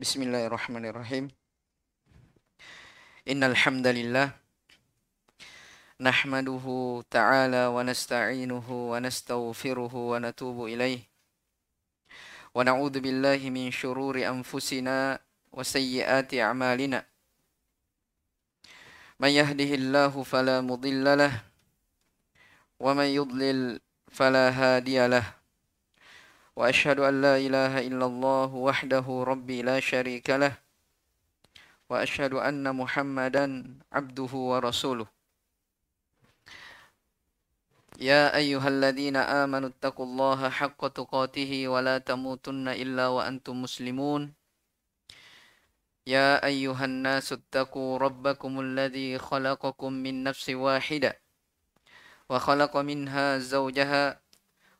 Bismillahirrahmanirrahim. Innal hamdalillah nahmaduhu ta'ala wa nasta'inuhu wa nastaghfiruhu wa natubu ilayh. Wa na'udzu billahi min shururi anfusina wa sayyiati a'malina. Man yahdihillahu fala mudilla lah wa man yudlil fala hadiya lah. وأشهد أن لا إله إلا الله وحده ربي لا شريك له وأشهد أن محمدا عبده ورسوله يا أيها الذين آمنوا اتقوا الله حق تقاته ولا تموتن إلا وأنتم مسلمون يا أيها الناس اتقوا ربكم الذي خلقكم من نفس واحدة وخلق منها زوجها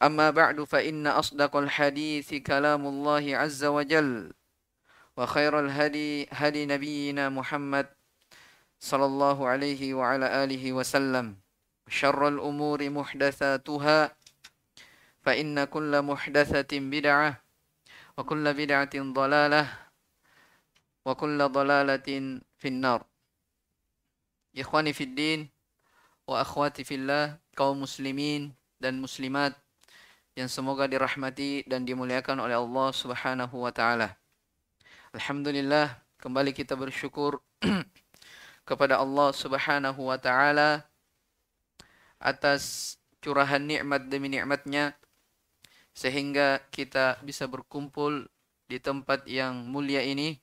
أما بعد فإن أصدق الحديث كلام الله عز وجل وخير الهدي هدي نبينا محمد صلى الله عليه وعلى آله وسلم شر الأمور محدثاتها فإن كل محدثة بدعة وكل بدعة ضلالة وكل ضلالة في النار. إخواني في الدين وأخواتي في الله, kaum muslimin dan muslimat yang semoga dirahmati dan dimuliakan oleh Allah Subhanahu wa ta'ala. Alhamdulillah, kembali kita bersyukur kepada Allah Subhanahu wa ta'ala atas curahan nikmat demi nikmatnya, sehingga kita bisa berkumpul di tempat yang mulia ini.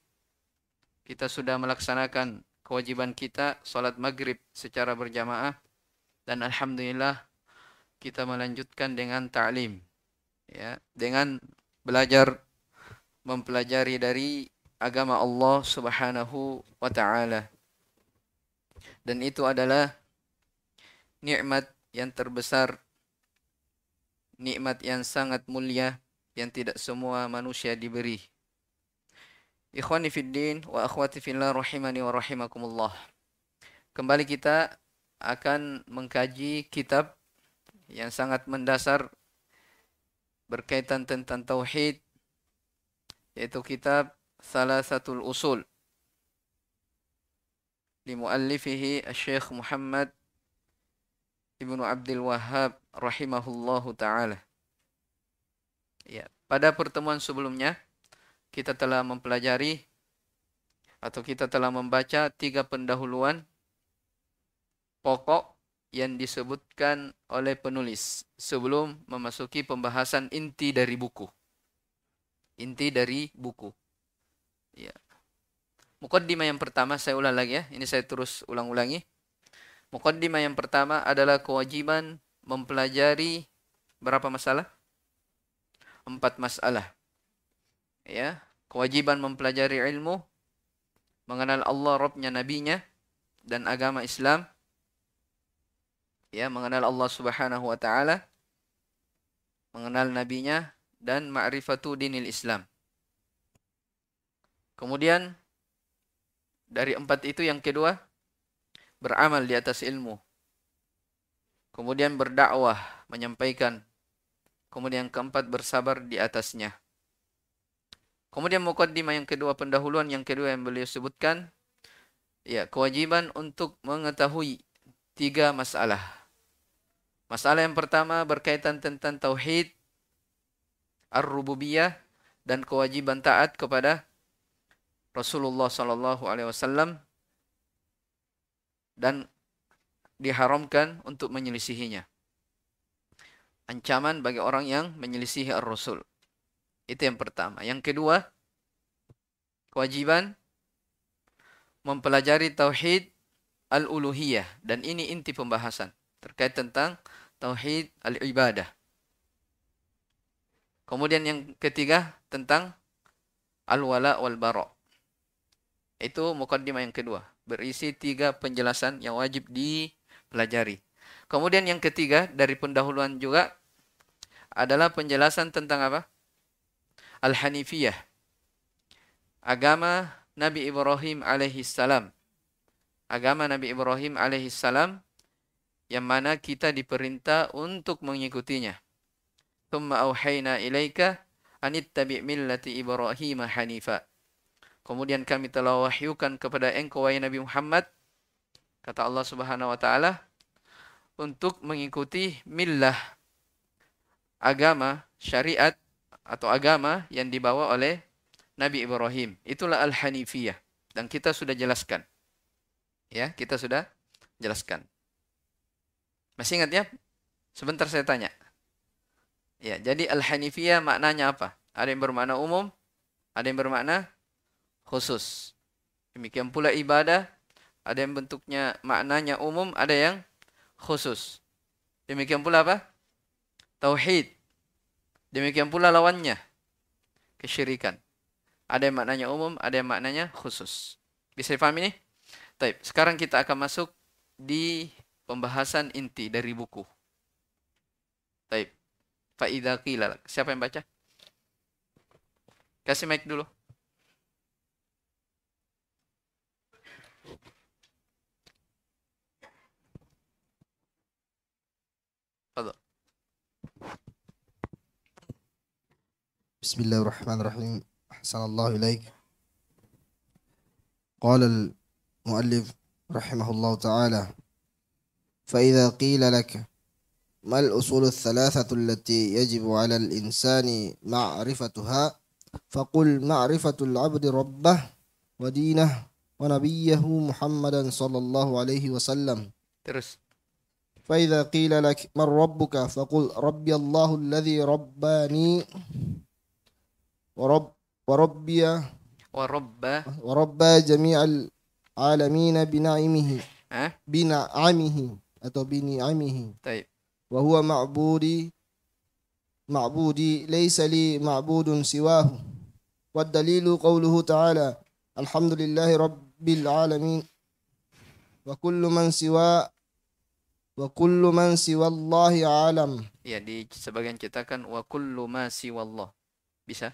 Kita sudah melaksanakan kewajiban kita, salat maghrib secara berjamaah, dan alhamdulillah kita melanjutkan dengan ta'lim, ya, dengan belajar mempelajari dari agama Allah Subhanahu wa ta'ala. Dan itu adalah nikmat yang terbesar, nikmat yang sangat mulia yang tidak semua manusia diberi. Ikhwani fiddin wa akhwati fillah rahimani wa rahimakumullah. Kembali kita akan mengkaji kitab yang sangat mendasar berkaitan tentang tauhid, yaitu kitab Salasatul Usul li muallifihi Syekh Muhammad Ibn Abdil Wahhab rahimahullahu taala. Ya, pada pertemuan sebelumnya kita telah mempelajari atau kita telah membaca tiga pendahuluan pokok yang disebutkan oleh penulis sebelum memasuki pembahasan inti dari buku. Inti dari buku. Ya. Muqaddimah yang pertama, saya ulang lagi ya. Ini saya terus ulang-ulangi. Muqaddimah yang pertama adalah kewajiban mempelajari berapa masalah? 4 masalah. Ya, kewajiban mempelajari ilmu, mengenal Allah, Rabb-nya, Nabi-nya, dan agama Islam. Ya, mengenal Allah Subhanahu wa ta'ala, mengenal nabinya, dan ma'rifatu dinil Islam. Kemudian dari 4 itu yang kedua, beramal di atas ilmu. Kemudian berdakwah, menyampaikan. Kemudian keempat, bersabar di atasnya. Kemudian muqaddimah yang kedua, pendahuluan yang kedua yang beliau sebutkan, ya, kewajiban untuk mengetahui 3 masalah. Masalah yang pertama berkaitan tentang tauhid, ar-rububiyah, dan kewajiban taat kepada Rasulullah SAW, dan diharamkan untuk menyelisihinya. Ancaman bagi orang yang menyelisihi ar-Rasul. Itu yang pertama. Yang kedua, kewajiban mempelajari tauhid al-uluhiyah, dan ini inti pembahasan terkait tentang tauhid al-ibadah. Kemudian yang ketiga tentang al-wala wal-bara. Itu mukaddimah yang kedua, berisi 3 penjelasan yang wajib dipelajari. Kemudian yang ketiga dari pendahuluan juga adalah penjelasan tentang apa? Al-Hanifiyah, agama Nabi Ibrahim alaihissalam. Agama Nabi Ibrahim alaihissalam yang mana kita diperintah untuk mengikutinya. Tsumma auhayna ilaika anittabi' millati Ibrahim hanifa. Kemudian kami telah wahyukan kepada engkau wahai Nabi Muhammad, kata Allah Subhanahu wa taala, untuk mengikuti millah, agama, syariat atau agama yang dibawa oleh Nabi Ibrahim. Itulah al-Hanifiyah, dan kita sudah jelaskan. Ya, kita sudah jelaskan. Masih ingat ya? Sebentar saya tanya. Ya, jadi al-Hanifiyah maknanya apa? Ada yang bermakna umum, ada yang bermakna khusus. Demikian pula ibadah, ada yang bentuknya maknanya umum, ada yang khusus. Demikian pula apa? Tauhid. Demikian pula lawannya, kesyirikan. Ada yang maknanya umum, ada yang maknanya khusus. Bisa dipahami nih? Baik, sekarang kita akan masuk di pembahasan inti dari buku. Baik. Fa'idza qila. Siapa yang baca? Kasih mic dulu. Fadhal. Bismillahirrahmanirrahim. Ahsanallahu ilaik. Qala al-muallif rahimahullahu ta'ala, فإذا قيل لك ما الأصول الثلاثة التي يجب على الإنسان معرفتها فقل معرفة العبد ربه ودينه ونبيه محمدا صلى الله عليه وسلم. فإذا قيل لك من ربك فقل ربي الله الذي رباني وربى جميع العالمين بنعمه بنعمه طيب وهو معبودي ليس لي معبود سواه والدليل قوله تعالى الحمد لله رب العالمين وكل من سوى الله عالم. Ya, di sebagian cetakan wa kullu ma siwa Allah. Bisa?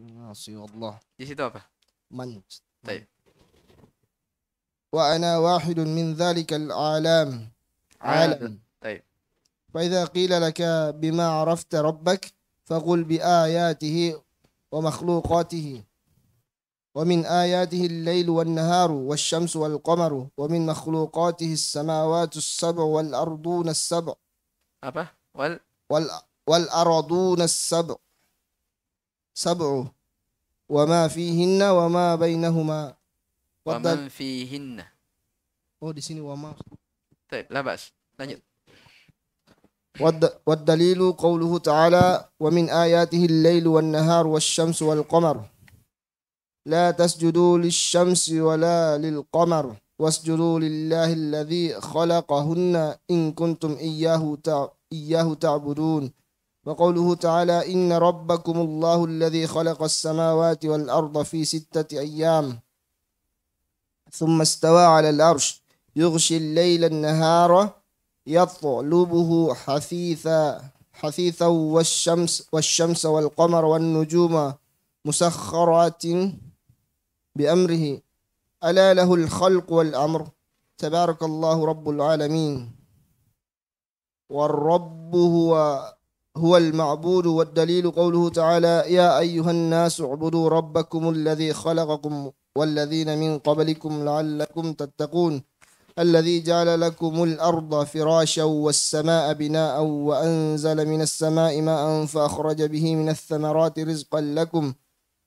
Ma siwa Allah. Di situ apa? Man. Baik. وأنا واحد من ذلك العالم عالم. طيب. فإذا قيل لك بما عرفت ربك فقل بآياته ومخلوقاته ومن آياته الليل والنهار والشمس والقمر ومن مخلوقاته السماوات السبع والأرضون السبع والأرضون السبع وما فيهن وما بينهما. Waman fihinna. Oh, di sini wama. Baik, labas. Lanjut. Wad dalilu qauluhu ta'ala wa min ayatihi al-lailu wan-naharu wash-shamsu wal-qamar. La tasjudu lish-shamsi wa la lil-qamar wasjudu lillahi alladhi khalaqahunna in kuntum iyyahu ta'budun. Wa qauluhu ta'ala inna rabbakumullahu alladhi khalaqa as-samawati wal-arda fi 6 ayyam. ثم استوى على العرش يغشي الليل النهار يطلبه حثيثا والشمس والقمر والنجوم مسخرات بأمره ألا له الخلق والأمر تبارك الله رب العالمين والرب هو المعبود والدليل قوله تعالى يا أيها الناس اعبدوا ربكم الذي خلقكم والذين من قبلكم لعلكم تتقون الذي جعل لكم الأرض فراشا والسماء بناء وأنزل من السماء ماء فأخرج به من الثمرات رزقا لكم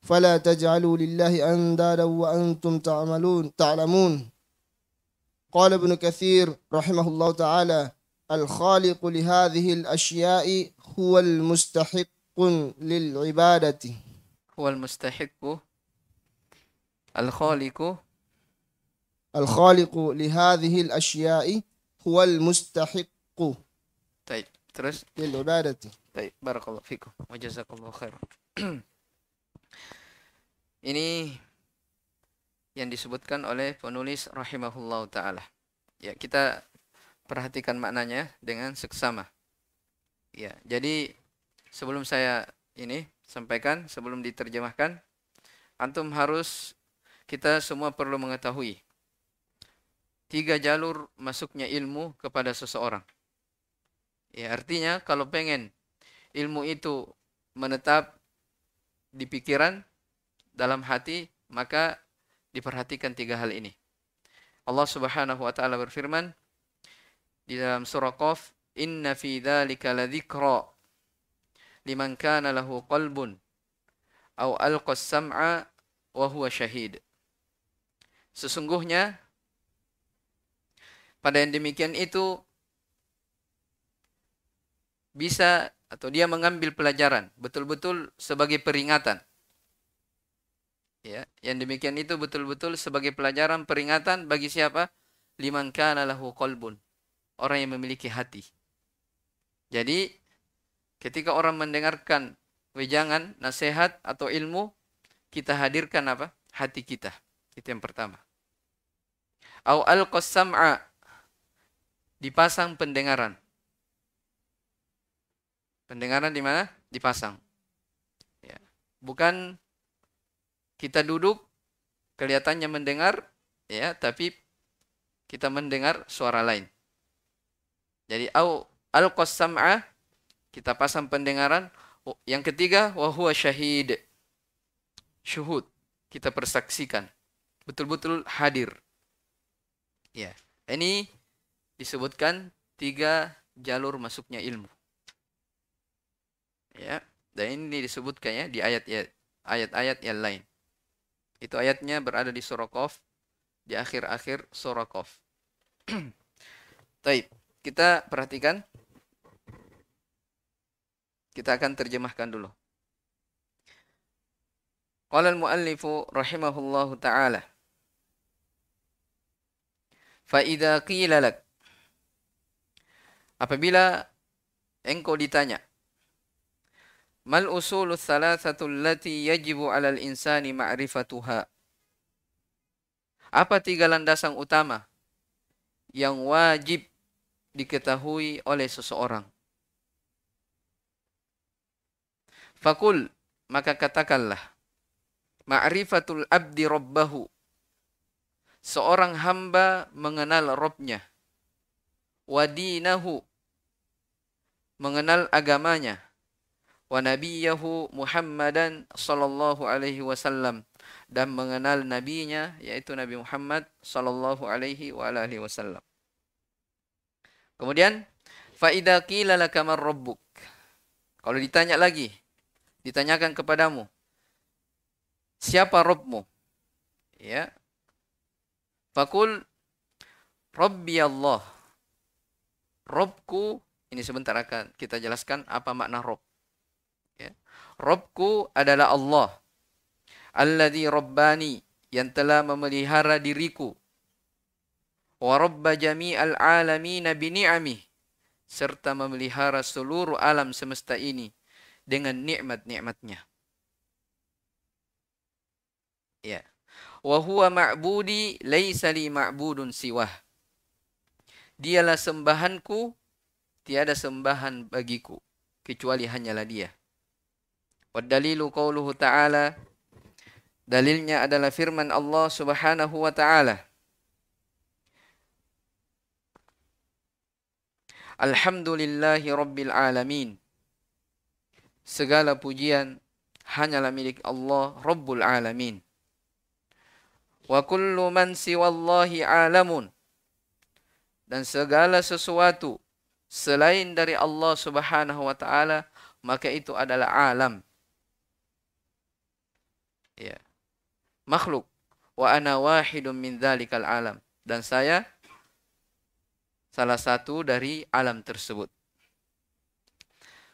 فلا تجعلوا لله أندادا وأنتم تعلمون. قال ابن كثير رحمه الله تعالى الخالق لهذه الأشياء هو المستحق للعبادة. هو المستحق Al-Khaliq lihadhihi al-asya'i huwa al-mustahiq. Baik, terus lil-ibadati. Baik, barakallahu fikum wa jazakallahu khair. Ini yang disebutkan oleh penulis rahimahullahu ta'ala. Ya, kita perhatikan maknanya dengan seksama. Ya, jadi sebelum saya ini sampaikan, sebelum diterjemahkan, antum harus, kita semua perlu mengetahui tiga jalur masuknya ilmu kepada seseorang. Ya, artinya kalau pengen ilmu itu menetap di pikiran, dalam hati, maka diperhatikan tiga hal ini. Allah Subhanahu wa taala berfirman di dalam surah Qaf, "Inna fi dzalika ladzikra liman kana lahu qalbun aw alqa as-sam'a wa huwa syahid." Sesungguhnya pada yang demikian itu bisa atau dia mengambil pelajaran betul-betul sebagai peringatan. Ya, yang demikian itu betul-betul sebagai pelajaran peringatan bagi siapa? Liman kana lahu qalbun. Orang yang memiliki hati. Jadi ketika orang mendengarkan wejangan, nasihat atau ilmu, kita hadirkan apa? Hati kita. Itu yang pertama. Au al-qasam'a, dipasang pendengaran. Pendengaran di mana? Dipasang. Ya. Bukan kita duduk kelihatannya mendengar, ya, tapi kita mendengar suara lain. Jadi au al-qasam'a, kita pasang pendengaran. Yang ketiga, wa huwa syahid. Syuhud, kita persaksikan. Betul-betul hadir. Ya. Ini disebutkan tiga jalur masuknya ilmu. Ya, dan ini disebutkan ya di ayat-ayat yang lain. Itu ayatnya berada di surah Qaf, di akhir-akhir surah Qaf. Baik, kita perhatikan. Kita akan terjemahkan dulu. Qala al-muallifu rahimahullahu ta'ala, fa idza qila lak, apabila engkau ditanya, mal usulu tsalatsatu allati yajibu 'alal insani ma'rifatuha, apa tiga landasan utama yang wajib diketahui oleh seseorang? Fakul, maka katakanlah, ma'rifatul abdi rabbahu, seorang hamba mengenal Rabbnya, wadinahu, mengenal agamanya, wa nabiyahu Muhammadan sallallahu alaihi wasallam, dan mengenal nabinya yaitu Nabi Muhammad sallallahu alaihi wa alihi wasallam. Kemudian fa idza qila laka man rabbuk, kalau ditanya lagi, ditanyakan kepadamu siapa Rabbmu, ya, faqul rabbi Allah, Rabbku. Ini sebentar akan kita jelaskan apa makna Rabb. Ya. Rabbku adalah Allah, alladzi rabbani, yang telah memelihara diriku, wa rabba jami'al alamina bi ni'amih, serta memelihara seluruh alam semesta ini dengan nikmat-nikmatnya. Ya, wa huwa ma'budi laisa li ma'budun siwah, dialah sembahanku, tiada sembahan bagiku kecuali hanyalah dia. Wadalilu qauluhu ta'ala, dalilnya adalah firman Allah Subhanahu wa ta'ala, alhamdulillahi rabbil alamin, segala pujian hanyalah milik Allah Rabbul alamin. Wa kullu man siwallahi alamun, dan segala sesuatu selain dari Allah Subhanahu wa ta'ala maka itu adalah alam. Ya. Makhluk, wa ana wahidun min dzalikal alam, dan saya salah satu dari alam tersebut.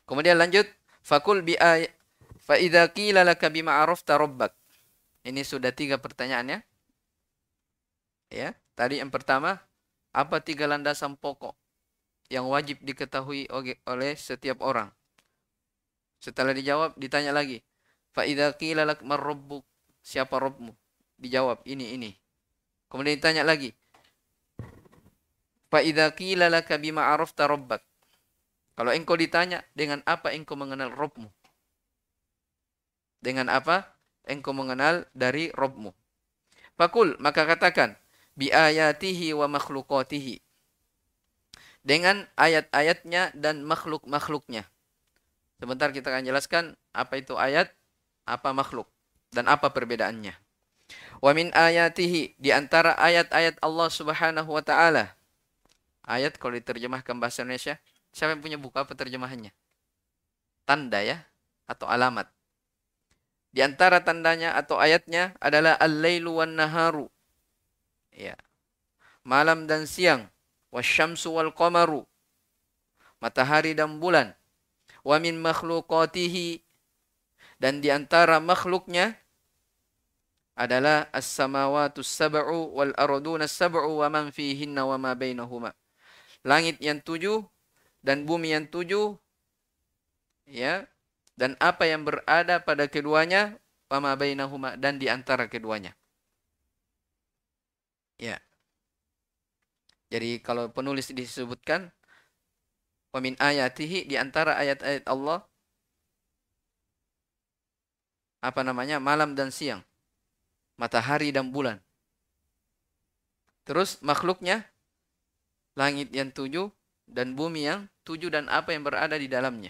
Kemudian lanjut, faqul bi fa idza qila laka bima arafta rabbak. Ini sudah tiga pertanyaannya. Ya, tadi yang pertama, apa tiga landasan pokok yang wajib diketahui oleh setiap orang? Setelah dijawab, ditanya lagi, fa idza qila lak man rabbuk, siapa Rabbmu? dijawab ini. Kemudian ditanya lagi. Fa idza qila laka bima arafta rabbak. Kalau engkau ditanya dengan apa engkau mengenal Rabbmu? Dengan apa engkau mengenal dari Rabbmu? Fakul, maka katakan bi ayatihi wa makhluqatihi. Dengan ayat-ayatnya dan makhluk-makhluknya. Sebentar kita akan jelaskan apa itu ayat, apa makhluk, dan apa perbedaannya. Wa min ayatihi, di antara ayat-ayat Allah Subhanahu wa taala. Ayat kalau diterjemahkan bahasa Indonesia, siapa yang punya buku apa terjemahannya? Tanda ya, atau alamat. Di antara tandanya atau ayatnya adalah al-lailu wan naharu. Ya. Malam dan siang, wasyamsu wal qamaru. Matahari dan bulan. Wa min makhluqatihi, dan di antara makhluknya adalah as-samawatus sab'u wal ardunas sab'u wa man fihinna wa ma bainahuma. Langit yang tujuh dan bumi yang tujuh, ya, dan apa yang berada pada keduanya, wa ma bainahuma, dan di antara keduanya. Ya. Jadi kalau penulis disebutkan wa min ayatihi, di antara ayat-ayat Allah apa namanya? Malam dan siang, matahari dan bulan. Terus makhluknya, langit yang tujuh dan bumi yang tujuh dan apa yang berada di dalamnya.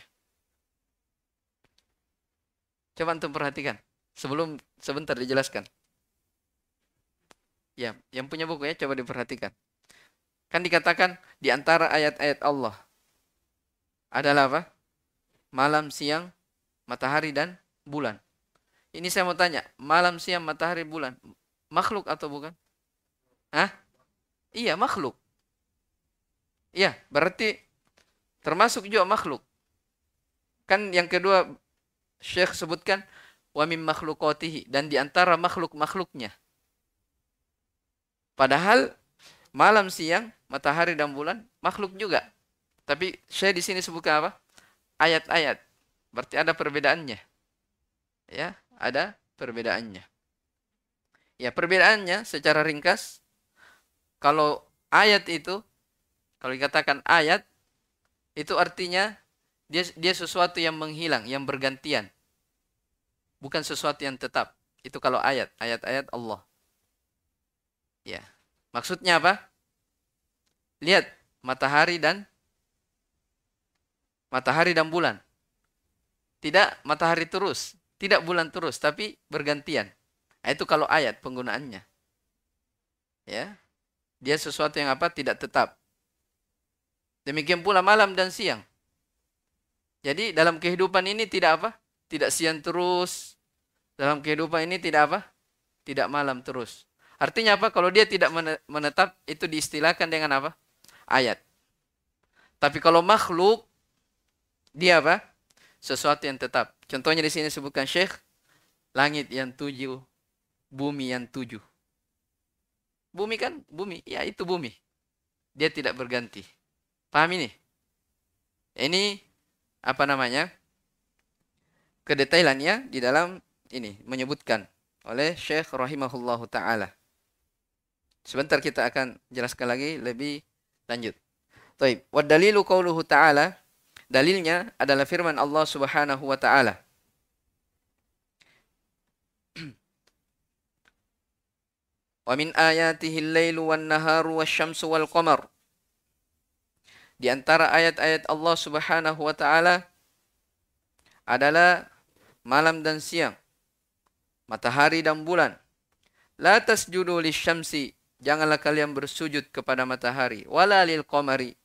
Coba antum perhatikan. Sebelum sebentar dijelaskan. Ya, yang punya buku ya coba diperhatikan. Kan dikatakan di antara ayat-ayat Allah adalah apa? Malam, siang, matahari dan bulan. Ini saya mau tanya, malam, siang, matahari, bulan, makhluk atau bukan? Hah? Iya, makhluk. Iya, berarti termasuk juga makhluk. Kan yang kedua Syekh sebutkan wa mim makhluqatihi, dan di antara makhluk-makhluknya. Padahal malam, siang, matahari dan bulan makhluk juga. Tapi Syekh di sini sebutkan apa? Ayat-ayat. Berarti ada perbedaannya. Ya. Ada perbedaannya. Ya, perbedaannya secara ringkas, kalau ayat itu, kalau dikatakan ayat, itu artinya dia sesuatu yang menghilang, yang bergantian. Bukan sesuatu yang tetap. Itu kalau ayat, ayat-ayat Allah. Ya. Maksudnya apa? Lihat, matahari dan bulan. Tidak matahari terus. Tidak bulan terus, tapi bergantian. Nah, itu kalau ayat penggunaannya. Ya. Dia sesuatu yang apa? Tidak tetap. Demikian pula malam dan siang. Jadi dalam kehidupan ini tidak apa? Tidak siang terus. Dalam kehidupan ini tidak apa? Tidak malam terus. Artinya apa? Kalau dia tidak menetap, itu diistilahkan dengan apa? Ayat. Tapi kalau makhluk, dia apa? Sesuatu yang tetap. Contohnya di sini sebutkan Syekh, langit yang tujuh, bumi yang tujuh. Bumi kan? Bumi. Ya, itu bumi. Dia tidak berganti. Paham ini? Ini, apa namanya, kedetailannya di dalam ini, menyebutkan oleh Syekh rahimahullahu ta'ala. Sebentar kita akan jelaskan lagi lebih lanjut. Taib. Wa dalilu qawluhu ta'ala, dalilnya adalah firman Allah Subhanahu wa taala. Wa min ayatihi al-lailu wan-naharu wasyamsu wal-qamar. Di antara ayat-ayat Allah Subhanahu wa taala adalah malam dan siang, matahari dan bulan. La tasjudu lisyamsi, janganlah kalian bersujud kepada matahari, wala lil-qamari,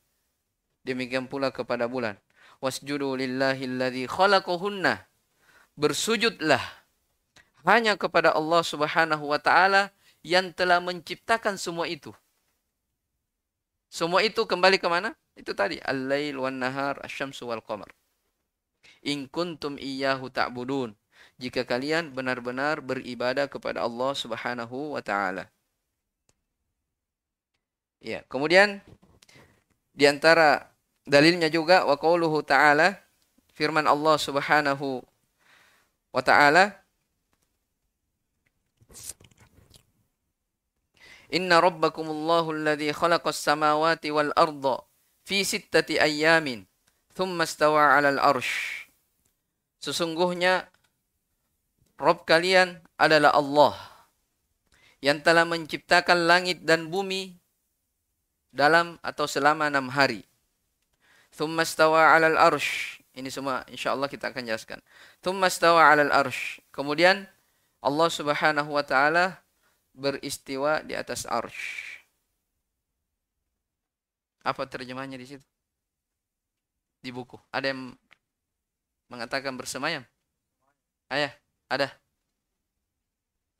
demikian pula kepada bulan. Wasjudu lillahi alladhi khalaqahunna, bersujudlah hanya kepada Allah Subhanahu wa taala yang telah menciptakan semua itu. Semua itu kembali ke mana? Itu tadi al-lail wan nahar asy-syamsu wal qamar. In kuntum iyyahu ta'budun, jika kalian benar-benar beribadah kepada Allah Subhanahu wa taala. Ya, kemudian di antara dalilnya juga wa qauluhu ta'ala, firman Allah Subhanahu wa ta'ala, Inna rabbakumullahu alladhi khalaqas samawati wal arda fi sittati ayyamin thumma istawa 'alal arsy. Sesungguhnya Rabb kalian adalah Allah yang telah menciptakan langit dan bumi dalam atau selama 6 hari. Thumma istawa 'alal arsy. Ini semua insyaallah kita akan jelaskan. Thumma istawa 'alal arsy. Kemudian Allah Subhanahu wa taala beristiwa di atas arsy. Apa terjemahannya di situ? Di buku. Ada yang mengatakan bersemayam? Ayah, ada.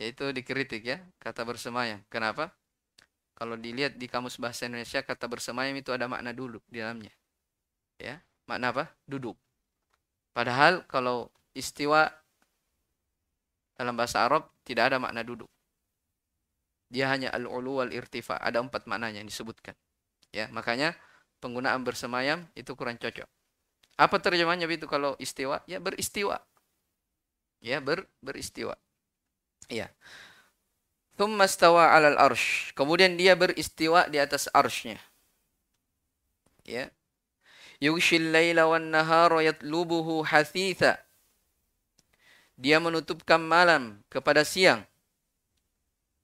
Yaitu dikritik ya, kata bersemayam. Kenapa? Kalau dilihat di Kamus Bahasa Indonesia, kata bersemayam itu ada makna duduk di dalamnya. Ya, makna apa? Duduk. Padahal kalau istiwa dalam bahasa Arab tidak ada makna duduk. Dia hanya al-ulu wal-irtifa. Ada 4 maknanya yang disebutkan. Ya, makanya penggunaan bersemayam itu kurang cocok. Apa terjemahannya itu kalau istiwa? Ya, beristiwa. Ya, beristiwa. Ya. Tsumma istawa 'alal arsy. Kemudian dia beristiwa di atas arsy-nya. Ya. Yughshil laila wan nahara yatlubuhu hasitha. Dia menutupkan malam kepada siang.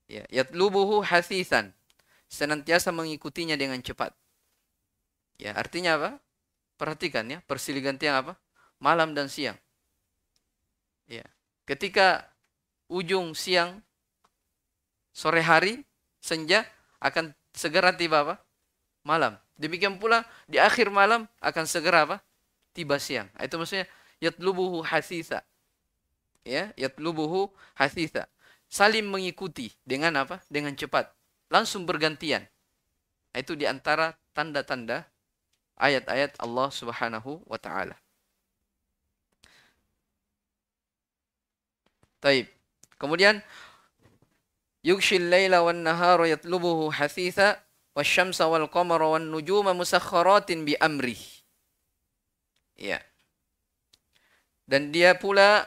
Ya, yatlubuhu hasisan, senantiasa mengikutinya dengan cepat. Ya, artinya apa? Perhatikan ya, persilih-gantian apa? Malam dan siang. Ya, ketika ujung siang, sore hari, senja akan segera tiba apa? Malam. Demikian pula di akhir malam akan segera apa? Tiba siang. Itu maksudnya yatlubuhu hasitha. Ya, yatlubuhu hasitha. Salim mengikuti dengan apa? Dengan cepat. Langsung bergantian. Itu di antara tanda-tanda ayat-ayat Allah Subhanahu wa taala. Taib. Kemudian yughshil laila wan nahara yatlubuhu hasitha wasyamsa wal qamara wan nujuma musakhkharatin bi amri. Ya. Dan dia pula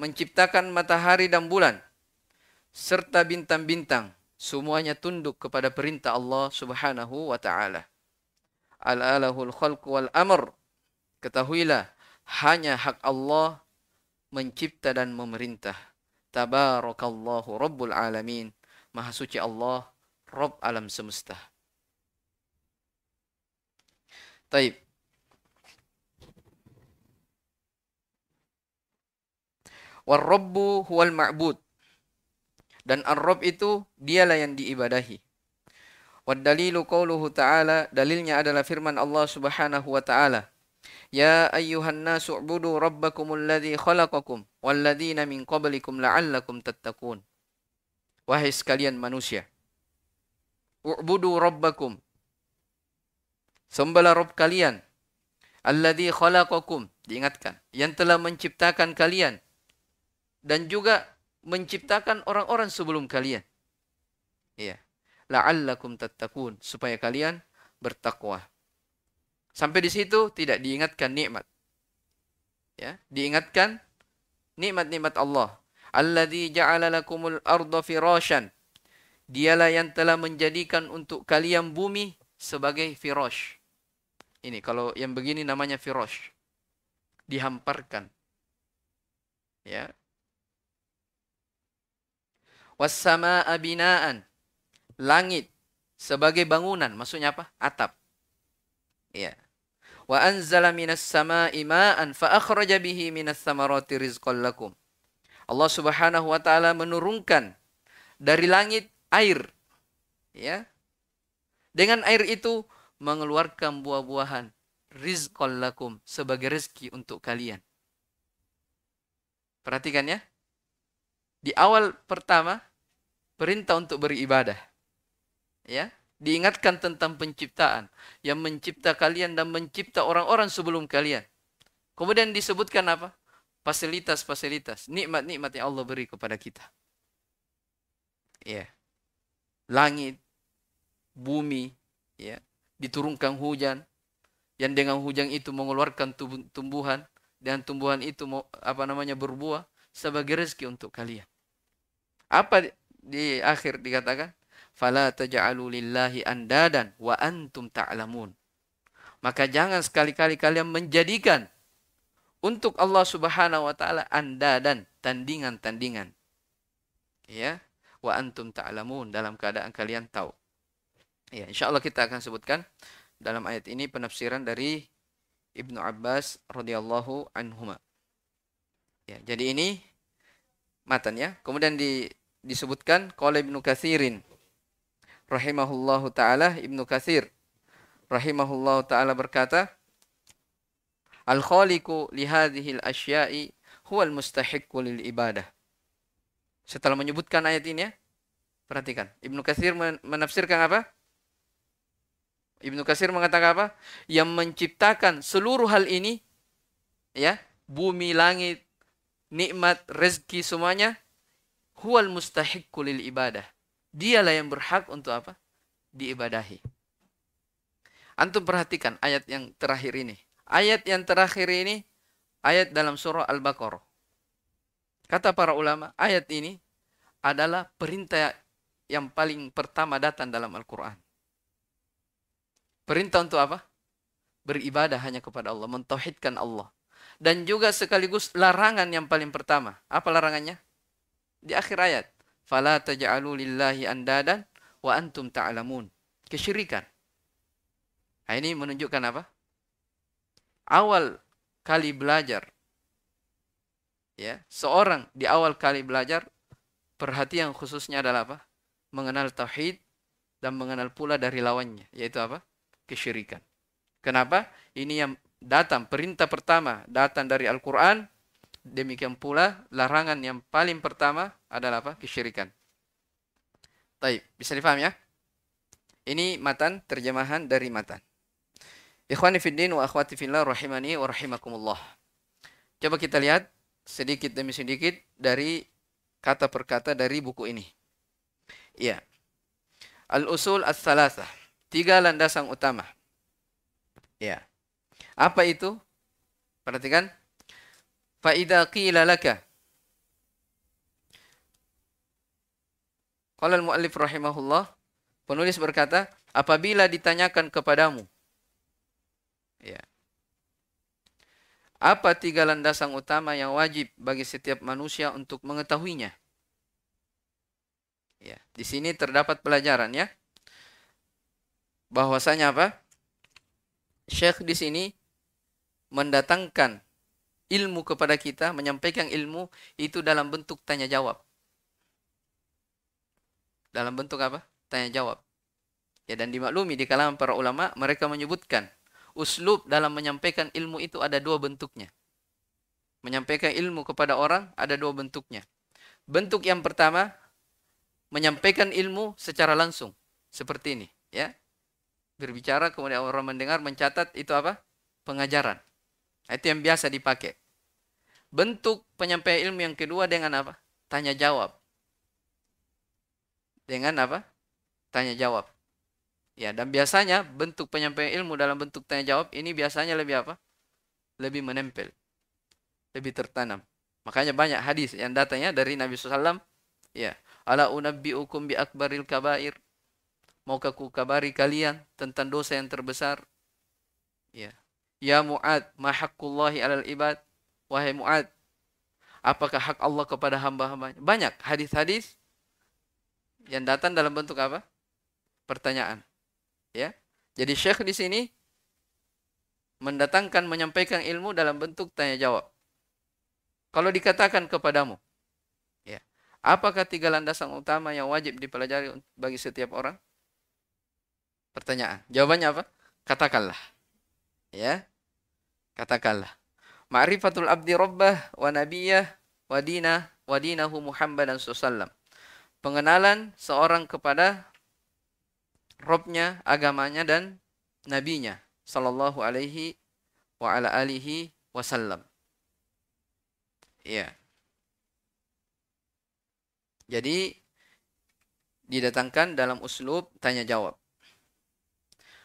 menciptakan matahari dan bulan serta bintang-bintang, semuanya tunduk kepada perintah Allah Subhanahu wa taala. Al-alahul khalq wal amr. Ketahuilah, hanya hak Allah mencipta dan memerintah. Tabarakallahu rabbul alamin. Maha suci Allah, Rabb alam semesta. Baik. War rabbu huwal ma'bud. Dan Ar-Rabb itu dialah yang diibadahi. Wad dalilu qauluhu ta'ala, dalilnya adalah firman Allah Subhanahu wa ta'ala. Ya ayyuhan nasu ubudu rabbakumul ladzi khalaqakum wal ladzina min qablikum la'allakum tattaqun. Wahai sekalian manusia, ubudu rabbakum, sembahlah Rabb kalian, alladzi khalaqakum, diingatkan, yang telah menciptakan kalian dan juga menciptakan orang-orang sebelum kalian. Iya. La'allakum tattaqun, supaya kalian bertakwa. Sampai di situ tidak diingatkan nikmat. Ya, diingatkan nikmat-nikmat Allah. Alladzi ja'ala lakumul arda firasyan. Dialah yang telah menjadikan untuk kalian bumi sebagai firash. Ini kalau yang begini namanya firash. Dihamparkan. Ya. Wassamaa'a binaan, langit sebagai bangunan, maksudnya apa? Atap. Ya. Wa anzala minas samaa'i ma'an fa akhraja bihi minas tsamarati rizqan lakum. Allah Subhanahu wa taala menurunkan dari langit air, ya. Dengan air itu mengeluarkan buah-buahan, rizqan lakum, sebagai rezeki untuk kalian. Perhatikan ya. Di awal pertama, perintah untuk beribadah. Ya, diingatkan tentang penciptaan. Yang mencipta kalian dan mencipta orang-orang sebelum kalian. Kemudian disebutkan apa? Fasilitas-fasilitas, nikmat-nikmat yang Allah beri kepada kita. Ya. Langit, bumi, ya, diturunkan hujan. Yang dengan hujan itu mengeluarkan tumbuhan. Dan tumbuhan itu berbuah sebagai rezeki untuk kalian. Apa di akhir dikatakan? fala taj'alu lillahi andadan wa antum ta'lamun. Maka jangan sekali-kali kalian menjadikan untuk Allah Subhanahu wa taala andadan, tandingan-tandingan. Ya, wa antum ta'lamun, dalam keadaan kalian tahu. Ya, insyaallah kita akan sebutkan dalam ayat ini penafsiran dari Ibnu Abbas radhiyallahu anhuma. Ya, jadi ini matanya. Kemudian disebutkan qala Ibnu Katsirin rahimahullahu taala. Ibnu Katsir rahimahullahu taala berkata, al-khaliqu li hadhihi al-asya'i huwal mustahiqqu lil ibadah. Setelah menyebutkan ayat ini ya, perhatikan. Ibnu Katsir menafsirkan apa? Ibnu Katsir mengatakan apa? Yang menciptakan seluruh hal ini, ya, bumi, langit, nikmat, rezeki, semuanya, huwal mustahiqqu lil ibadah. Dialah yang berhak untuk apa? Diibadahi. Antum perhatikan ayat yang terakhir ini. Ayat yang terakhir ini, ayat dalam surah Al-Baqarah. Kata para ulama, ayat ini adalah perintah yang paling pertama datang dalam Al-Quran. Perintah untuk apa? Beribadah hanya kepada Allah, mentauhidkan Allah. Dan juga sekaligus larangan yang paling pertama. Apa larangannya? Di akhir ayat, fala taj'alu lillahi andadan wa antum ta'lamun. Kesyirikan. Nah, ini menunjukkan apa? Awal kali belajar. Ya, seorang di awal kali belajar, perhatian khususnya adalah apa? Mengenal tauhid dan mengenal pula dari lawannya, yaitu apa? Kesyirikan. Kenapa? Ini yang datang, perintah pertama datang dari Al-Quran. Demikian pula larangan yang paling pertama adalah apa? Kesyirikan. Baik, bisa difaham ya? Ini matan, terjemahan dari matan. Ikhwani fiddin wa akhwati fillah rahimani wa rahimakumullah. Coba kita lihat sedikit demi sedikit dari kata per kata dari buku ini. Ya. Al-Ushul Ats-Tsalatsah. Tiga landasan utama. Ya. Apa itu? Perhatikan. Fa idza qila laka. Qala al-muallif rahimahullah, penulis berkata, apabila ditanyakan kepadamu. Ya. Apa tiga landasan utama yang wajib bagi setiap manusia untuk mengetahuinya? Ya, di sini terdapat pelajaran ya. Bahwasanya apa? Syekh di sini mendatangkan ilmu kepada kita, menyampaikan ilmu itu dalam bentuk tanya jawab. Dalam bentuk apa? Tanya jawab. Ya, dan dimaklumi di kalangan para ulama, mereka menyebutkan uslub dalam menyampaikan ilmu itu ada dua bentuknya. Menyampaikan ilmu kepada orang ada dua bentuknya. Bentuk yang pertama, menyampaikan ilmu secara langsung, seperti ini, ya. Berbicara, kemudian orang mendengar, mencatat, itu apa? Pengajaran. Itu yang biasa dipakai. Bentuk penyampaian ilmu yang kedua dengan apa? Tanya jawab. Dengan apa? Tanya jawab. Ya, dan biasanya bentuk penyampaian ilmu dalam bentuk tanya jawab ini biasanya lebih apa? Lebih menempel. Lebih tertanam. Makanya banyak hadis yang datangnya dari Nabi SAW. Ya, ala unabbi'ukum bi akbaril kabair. Maukah ku kabari kalian tentang dosa yang terbesar? Ya, ya Mu'ad, ma haqqullahi alal ibad. Wahai Mu'ad, apakah hak Allah kepada hamba-hambanya? Banyak hadis-hadis yang datang dalam bentuk apa? Pertanyaan. Ya, jadi Syekh di sini mendatangkan, menyampaikan ilmu dalam bentuk tanya jawab. Kalau dikatakan kepadamu, ya, apakah tiga landasan utama yang wajib dipelajari bagi setiap orang? Pertanyaan. Jawabannya apa? Katakanlah. Ya. Katakanlah. Ma'rifatul abdi rabbah wa nabiyyah wa dinah wa dinahu Muhammadan sallallahu alaihi wasallam. Pengenalan seorang kepada Robnya, agamanya dan nabinya sallallahu alaihi wa ala alihi wasallam. Ya. Jadi didatangkan dalam uslub tanya jawab.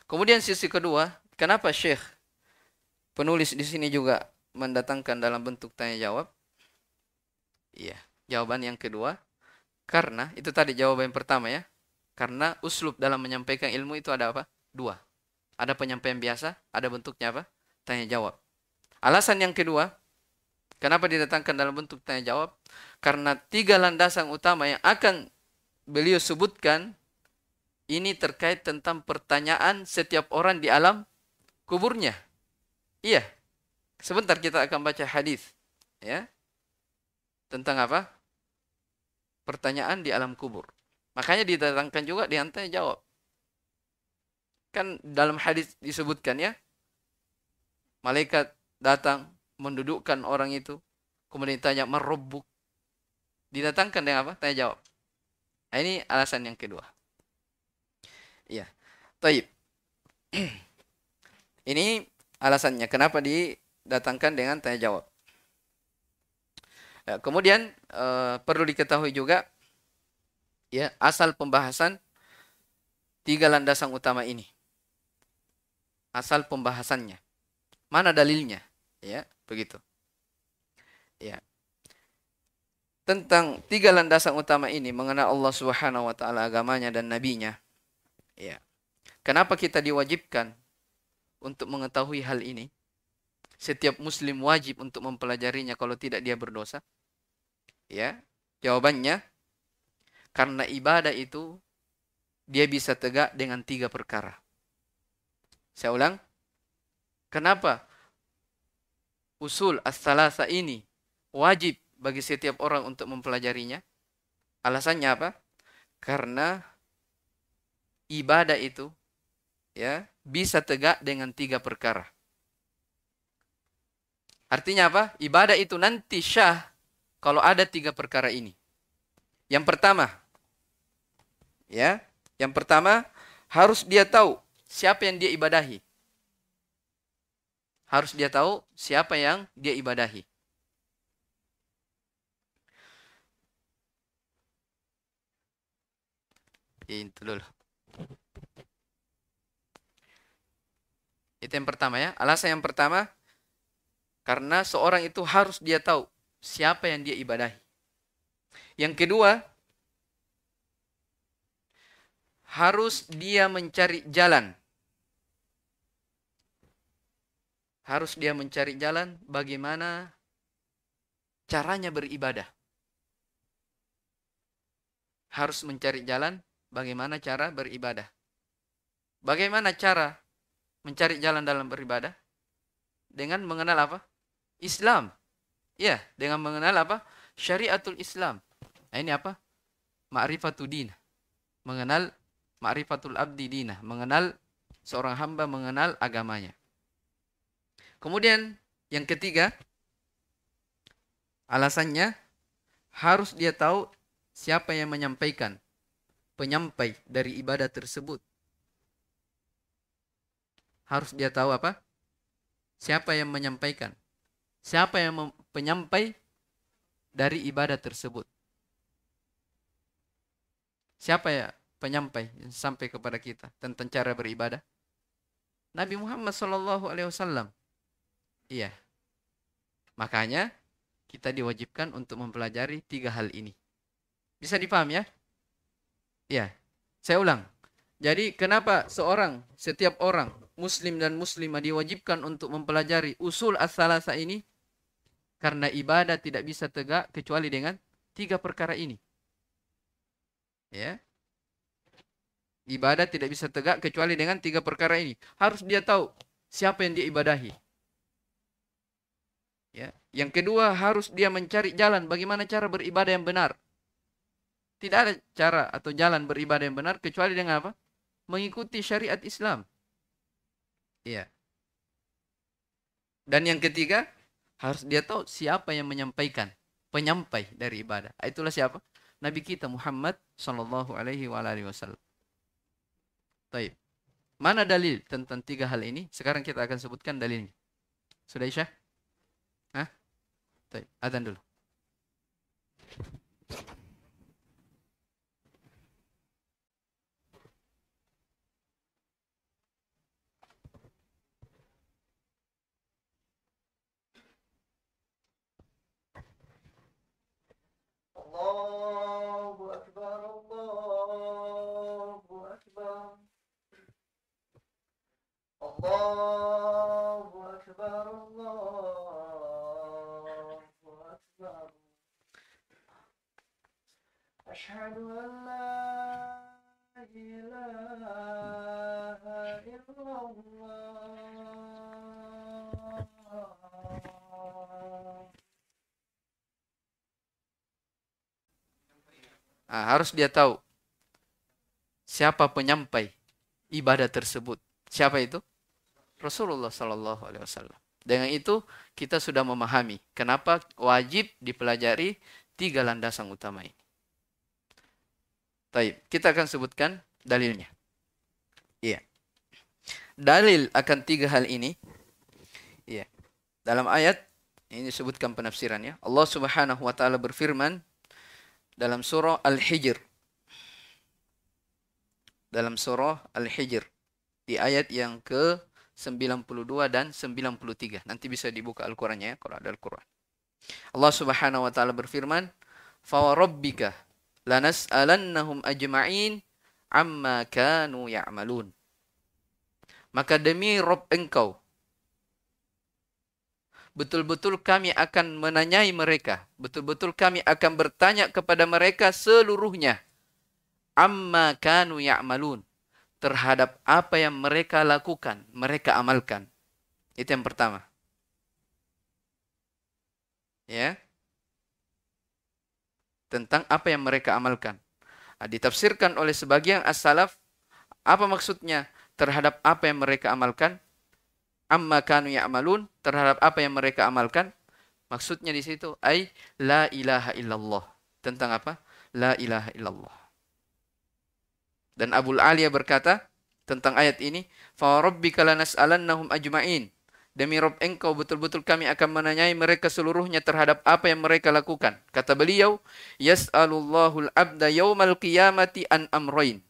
Kemudian sisi kedua, kenapa Syekh penulis di sini juga mendatangkan dalam bentuk tanya jawab? Iya, jawaban yang kedua karena itu tadi jawaban yang pertama ya. Karena uslub dalam menyampaikan ilmu itu ada apa? Dua. Ada penyampaian biasa, ada bentuknya apa? Tanya jawab. Alasan yang kedua, kenapa didatangkan dalam bentuk tanya jawab? Karena tiga landasan utama yang akan beliau sebutkan ini terkait tentang pertanyaan setiap orang di alam kuburnya. Iya. Sebentar kita akan baca hadis, ya. Tentang apa? Pertanyaan di alam kubur. Makanya didatangkan juga diantai jawab. Kan dalam hadis disebutkan ya. Malaikat datang mendudukkan orang itu. Kemudian ditanya marubbuk. Didatangkan dengan apa? Tanya jawab. Nah, ini alasan yang kedua. Iya. Taib. Ini alasannya. Kenapa didatangkan dengan tanya jawab. Ya, kemudian perlu diketahui juga. Ya, asal pembahasan tiga landasan utama ini. Asal pembahasannya. Mana dalilnya? Ya, begitu. Ya. Tentang tiga landasan utama ini mengenal Allah Subhanahu wa taala, agamanya dan nabinya. Ya. Kenapa kita diwajibkan untuk mengetahui hal ini? Setiap muslim wajib untuk mempelajarinya, kalau tidak dia berdosa. Ya. Jawabannya, karena ibadah itu dia bisa tegak dengan tiga perkara. Saya ulang. Kenapa usul ats-tsalatsah ini wajib bagi setiap orang untuk mempelajarinya? Alasannya apa? Karena ibadah itu ya bisa tegak dengan tiga perkara. Artinya apa? Ibadah itu nanti syah kalau ada tiga perkara ini. Yang pertama, ya, yang pertama harus dia tahu siapa yang dia ibadahi. Harus dia tahu siapa yang dia ibadahi. Itu dulu. Itu yang pertama ya. Alasan yang pertama, karena seorang itu harus dia tahu siapa yang dia ibadahi. Yang kedua, harus dia mencari jalan. Harus dia mencari jalan bagaimana caranya beribadah. Harus mencari jalan bagaimana cara beribadah. Bagaimana cara mencari jalan dalam beribadah? Dengan mengenal apa? Islam. Ya, dengan mengenal apa? Syariatul Islam. Nah, ini apa? Ma'rifatul din. Mengenal ma'rifatul abdi dinah. Mengenal seorang hamba, mengenal agamanya. Kemudian yang ketiga, alasannya harus dia tahu siapa yang menyampaikan, penyampai dari ibadah tersebut. Harus dia tahu apa? Siapa yang menyampaikan? Siapa yang penyampai dari ibadah tersebut? Siapa ya penyampai yang sampai kepada kita tentang cara beribadah? Nabi Muhammad SAW. Iya. Makanya kita diwajibkan untuk mempelajari tiga hal ini. Bisa dipaham ya? Iya. Saya ulang. Jadi kenapa seorang, setiap orang, muslim dan muslimah diwajibkan untuk mempelajari usul ats-tsalatsah ini? Karena ibadah tidak bisa tegak kecuali dengan tiga perkara ini. Ya. Ibadah tidak bisa tegak kecuali dengan tiga perkara ini. Harus dia tahu siapa yang dia ibadahi. Ya. Yang kedua, harus dia mencari jalan bagaimana cara beribadah yang benar. Tidak ada cara atau jalan beribadah yang benar kecuali dengan apa? Mengikuti syariat Islam. Ya. Dan yang ketiga, harus dia tahu siapa yang menyampaikan, penyampai dari ibadah. Itulah siapa? Nabi kita Muhammad sallallahu alaihi wasallam. Baik. Mana dalil tentang tiga hal ini? Sekarang kita akan sebutkan dalilnya. Sudah Isyah? Hah? Baik, azan dulu. Allahu Akbar, Allah. Asyhadu an la ilaha illallah harus dia tahu siapa penyampai ibadah tersebut. Siapa itu? Rasulullah sallallahu alaihi wasallam. Dengan itu kita sudah memahami kenapa wajib dipelajari tiga landasan utama ini. Baik, kita akan sebutkan dalilnya. Iya. Dalil akan tiga hal ini. Iya. Dalam ayat ini disebutkan penafsirannya. Allah Subhanahu wa taala berfirman dalam surah Al-Hijr. Dalam surah Al-Hijr di ayat yang ke-92 dan 93. Nanti bisa dibuka Al-Qur'annya ya, kalau ada Al-Qur'an. Allah Subhanahu wa taala berfirman, "Fa wa rabbika lanas'alannahum ajma'in amma kanu ya'malun." Maka demi Rabb engkau, betul-betul kami akan menanyai mereka. Betul-betul kami akan bertanya kepada mereka seluruhnya. Amma kanu ya'malun. Terhadap apa yang mereka lakukan, mereka amalkan. Itu yang pertama. Ya. Tentang apa yang mereka amalkan. Nah, ditafsirkan oleh sebagian as-salaf. Apa maksudnya? Terhadap apa yang mereka amalkan. Amma kanu ya'malun, terhadap apa yang mereka amalkan. Maksudnya di situ ay la ilaha illallah. Tentang apa? La ilaha illallah. Dan Abu'l-Aliya berkata tentang ayat ini, fa rabbika lanas'alannahum ajma'in. Demi Rabb engkau betul-betul kami akan menanyai mereka seluruhnya terhadap apa yang mereka lakukan. Kata beliau, yas'alullahu al-'abda yaumal qiyamati an amrayn.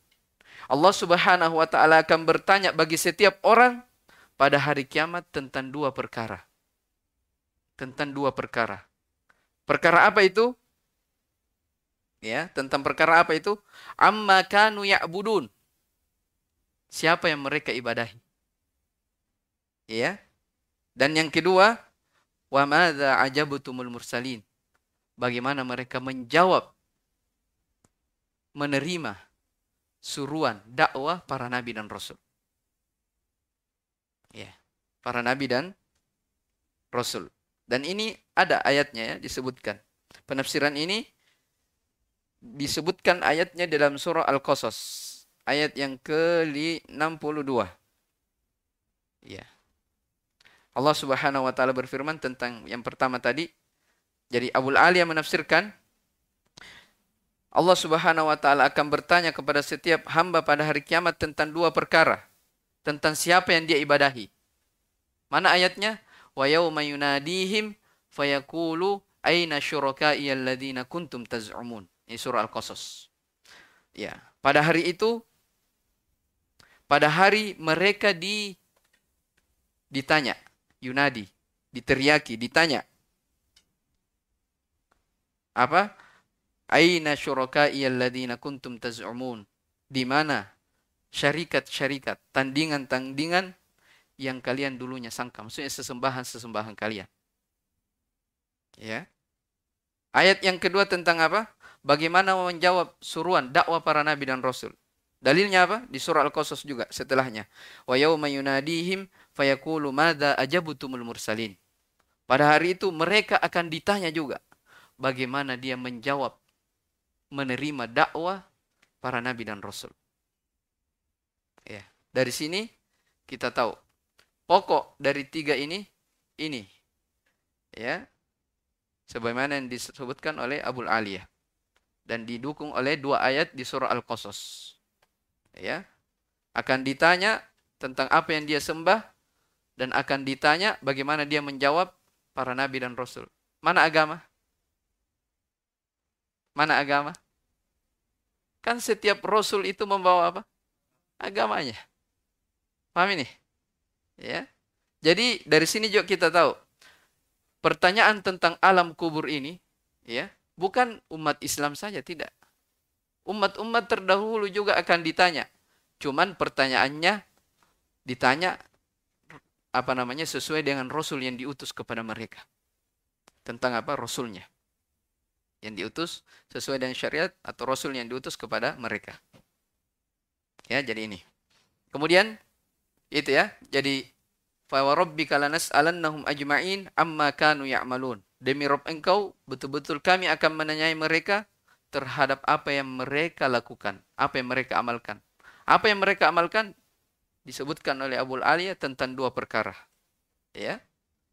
Allah Subhanahu wa taala akan bertanya bagi setiap orang pada hari kiamat tentang dua perkara. Tentang dua perkara. Perkara apa itu? Ya, tentang perkara apa itu? Amma kanu ya'budun. Siapa yang mereka ibadahi? Ya. Dan yang kedua, wa madza ajabtumul mursalin. Bagaimana mereka menjawab, menerima suruan dakwah para nabi dan rasul. Ya, para nabi dan rasul. Dan ini ada ayatnya ya, disebutkan. Penafsiran ini disebutkan ayatnya dalam surah Al-Qasas, ayat yang ke-62. Ya. Allah Subhanahu wa taala berfirman tentang yang pertama tadi. Jadi Abu'l-Aliya menafsirkan Allah Subhanahu wa taala akan bertanya kepada setiap hamba pada hari kiamat tentang dua perkara. Tentang siapa yang dia ibadahi. Mana ayatnya? Wa yauma yunadihim fayaqulu aina syuraka'iyal ladzina kuntum taz'umun. Ini surah Al-Qasas. Ya, pada hari itu, pada hari mereka ditanya, yunadi, diteriaki, ditanya. Apa? Aina syuraka'iyal ladzina kuntum taz'umun. Di mana syarikat-syarikat, tandingan-tandingan yang kalian dulunya sangka. Maksudnya sesembahan-sesembahan kalian. Ya. Ayat yang kedua tentang apa? Bagaimana menjawab suruan dakwah para nabi dan rasul. Dalilnya apa? Di surah Al-Qasas juga setelahnya. Wa yauma yunadihim fayaqulu madza ajabtumul mursalin. Pada hari itu mereka akan ditanya juga bagaimana dia menjawab menerima dakwah para nabi dan rasul. Ya, dari sini kita tahu pokok dari tiga ini ya, sebagaimana yang disebutkan oleh Abu'l-Aliya dan didukung oleh dua ayat di surah Al-Qasas. Ya, akan ditanya tentang apa yang dia sembah dan akan ditanya bagaimana dia menjawab para nabi dan rasul. Mana agama? Mana agama? Kan setiap rasul itu membawa apa? Agamanya. Paham ini? Ya. Jadi dari sini juga kita tahu pertanyaan tentang alam kubur ini ya, bukan umat Islam saja, tidak. Umat-umat terdahulu juga akan ditanya. Cuman pertanyaannya ditanya apa namanya sesuai dengan rasul yang diutus kepada mereka. Tentang apa rasulnya. yang diutus sesuai dengan syariat atau rasul yang diutus kepada mereka. Ya, jadi ini. Kemudian itu ya. Jadi fa warabbika lanas'alannahum ajma'in amma kanu ya'malun. Demi Rabb engkau, betul-betul kami akan menanyai mereka terhadap apa yang mereka lakukan, apa yang mereka amalkan. Apa yang mereka amalkan disebutkan oleh Abu'l-Aliya tentang dua perkara. Ya.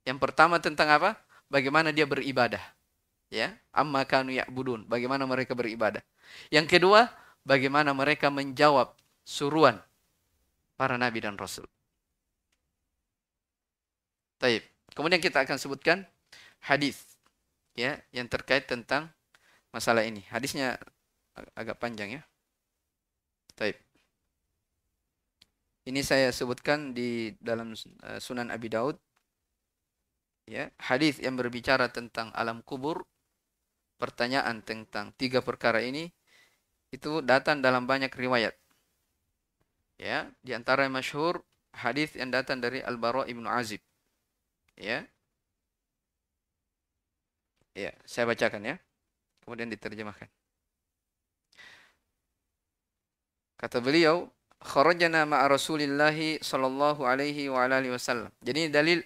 Yang pertama tentang apa? Bagaimana dia beribadah. Ya, amma kanu ya'budun, bagaimana mereka beribadah. Yang kedua, bagaimana mereka menjawab suruan para nabi dan rasul. Baik. Kemudian kita akan sebutkan hadis ya yang terkait tentang masalah ini. Hadisnya agak panjang ya. Baik. Ini saya sebutkan di dalam Sunan Abi Daud. Ya, hadis yang berbicara tentang alam kubur, pertanyaan tentang tiga perkara ini itu datang dalam banyak riwayat. Ya, di antara yang masyhur hadis yang datang dari Al-Barra Ibnu Azib. Ya. Ya, saya bacakan ya. Kemudian diterjemahkan. Kata beliau, "Kharajna ma'a Rasulillahi sallallahu alaihi wa alihi wasallam." Jadi dalil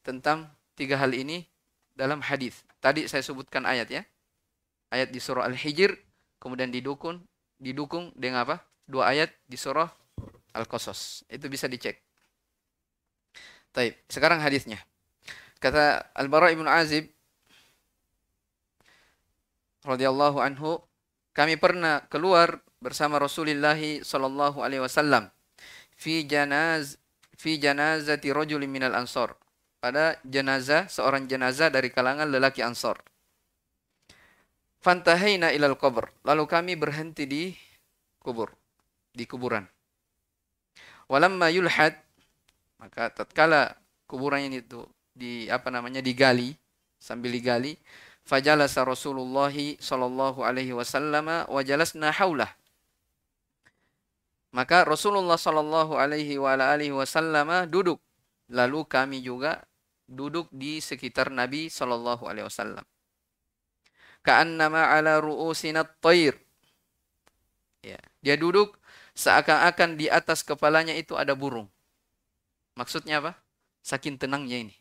tentang tiga hal ini dalam hadis. Tadi saya sebutkan ayat ya. Ayat di surah Al-Hijr, kemudian didukung dengan apa? Dua ayat di surah Al-Qasas. Itu bisa dicek. Baik, sekarang hadisnya. Kata Al-Bara Ibn Azib radhiyallahu anhu, kami pernah keluar bersama Rasulullah sallallahu alaihi wasallam fi janazati rajulin minal ansar. Pada jenazah, seorang jenazah dari kalangan lelaki Ansor. Fantahaina ilal kubur. Lalu kami berhenti di kubur, di kuburan. Walamma yulhad, maka tatkala kuburan ini itu digali, sambil digali, fajalasa Rasulullah sallallahu alaihi wasallam wa jalasna haulah. Maka Rasulullah sallallahu alaihi wa alihi wasallam duduk, lalu kami juga duduk di sekitar Nabi sallallahu alaihi wasallam. Ka'annama ala ru'usina at-thair. Ya, dia duduk seakan-akan di atas kepalanya itu ada burung. Maksudnya apa? Saking tenangnya ini.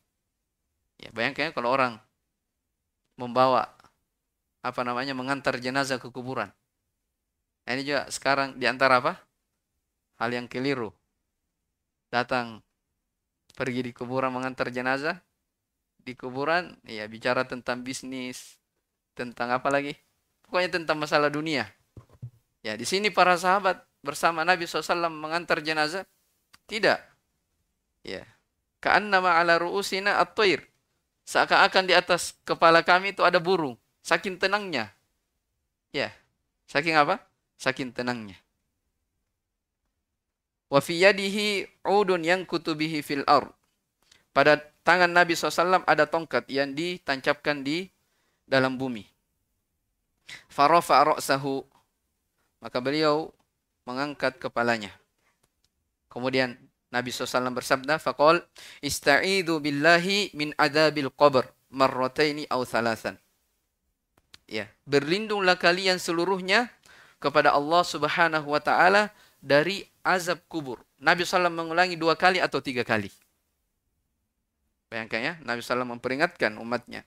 Ya, bayangkan kalau orang membawa mengantar jenazah ke kuburan. Ini juga sekarang di antara apa? Hal yang keliru. Datang pergi di kuburan mengantar jenazah di kuburan, ya bicara tentang bisnis, tentang apa lagi, pokoknya tentang masalah dunia. Ya, di sini para sahabat bersama Nabi SAW mengantar jenazah tidak. Ya, ka'annama ala ru'usina at-thair, seakan-akan di atas kepala kami itu ada burung, saking tenangnya. Ya, saking apa? Saking tenangnya. Wa fi yadihi 'udun yankutu bihi fil ard. Pada tangan Nabi SAW ada tongkat yang ditancapkan di dalam bumi. Farafa ra'sahu, maka beliau mengangkat kepalanya. Kemudian Nabi SAW bersabda, faqal ista'idu billahi min adzabil qabr marrataini aw thalathan. Ya, berlindunglah kalian seluruhnya kepada Allah Subhanahu wa taala dari azab kubur. Nabi SAW mengulangi 2 kali atau 3 kali. Bayangkan ya, Nabi SAW memperingatkan umatnya.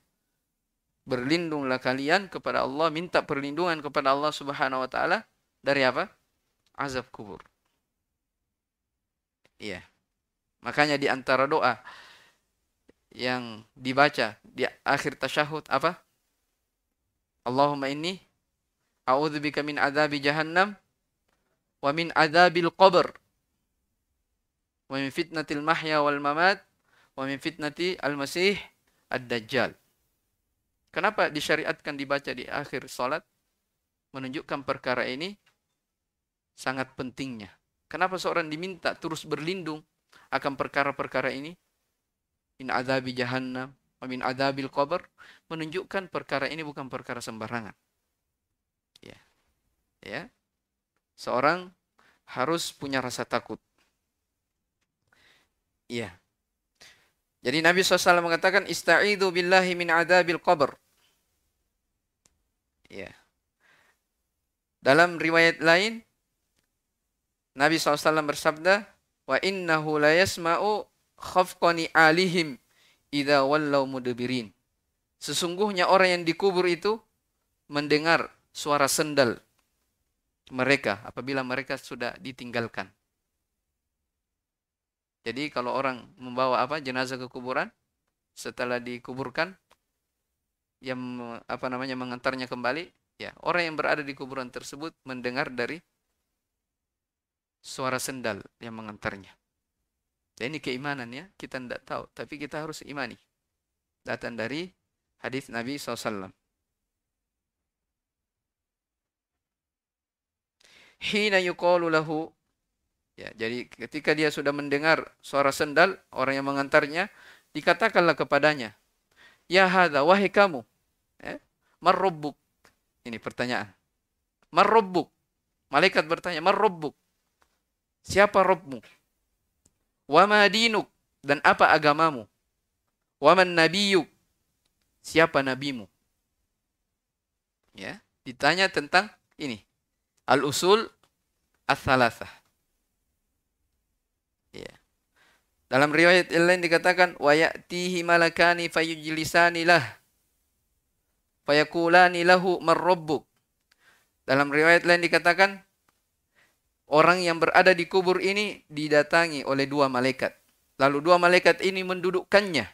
Berlindunglah kalian kepada Allah, minta perlindungan kepada Allah Subhanahu wa taala dari apa? Azab kubur. Iya. Makanya di antara doa yang dibaca di akhir tasyahud apa? Allahumma inni a'udzubika min adzabi jahannam wa min adzabil qabr wa min fitnatil mahya wal mamat wa min fitnati al masih ad-dajjal. Kenapa disyariatkan dibaca di akhir salat? Menunjukkan perkara ini sangat pentingnya. Kenapa seorang diminta terus berlindung akan perkara-perkara ini? Min adzabi jahannam wa min adzabil qabr, menunjukkan perkara ini bukan perkara sembarangan. Ya. Ya. Seorang harus punya rasa takut. Iya. Jadi Nabi SAW mengatakan, ista'idu billahi min adzabil qabr. Ya. Dalam riwayat lain, Nabi SAW bersabda, wa innahu la yasma'u khafqani alihim idza wallaw mudbirin. Sesungguhnya orang yang dikubur itu mendengar suara sendal mereka apabila mereka sudah ditinggalkan. Jadi kalau orang membawa jenazah ke kuburan, setelah dikuburkan, yang mengantarnya kembali, ya, orang yang berada di kuburan tersebut mendengar dari suara sendal yang mengantarnya. Dan ini keimanannya kita tidak tahu, tapi kita harus imani. Datang dari hadis Nabi SAW. Hina yuqalu lahu, ya, jadi ketika dia sudah mendengar suara sendal orang yang mengantarnya, dikatakanlah kepadanya, ya hadza, wahai kamu, marrobbuk. Ini pertanyaan. Marrobbuk. Malaikat bertanya, marrobbuk. Siapa Robmu? Wa ma dinuk, dan apa agamamu? Wa man nabiyuk, siapa nabimu? Ya, ditanya tentang ini. Al-Ushul Ats-Tsalatsah. Ya. Dalam riwayat lain dikatakan, wa ya'tihi malakani fayujlisani lah fayakulani lahu man rabbuk. Dalam riwayat lain dikatakan, orang yang berada di kubur ini didatangi oleh dua malaikat. Lalu dua malaikat ini mendudukkannya.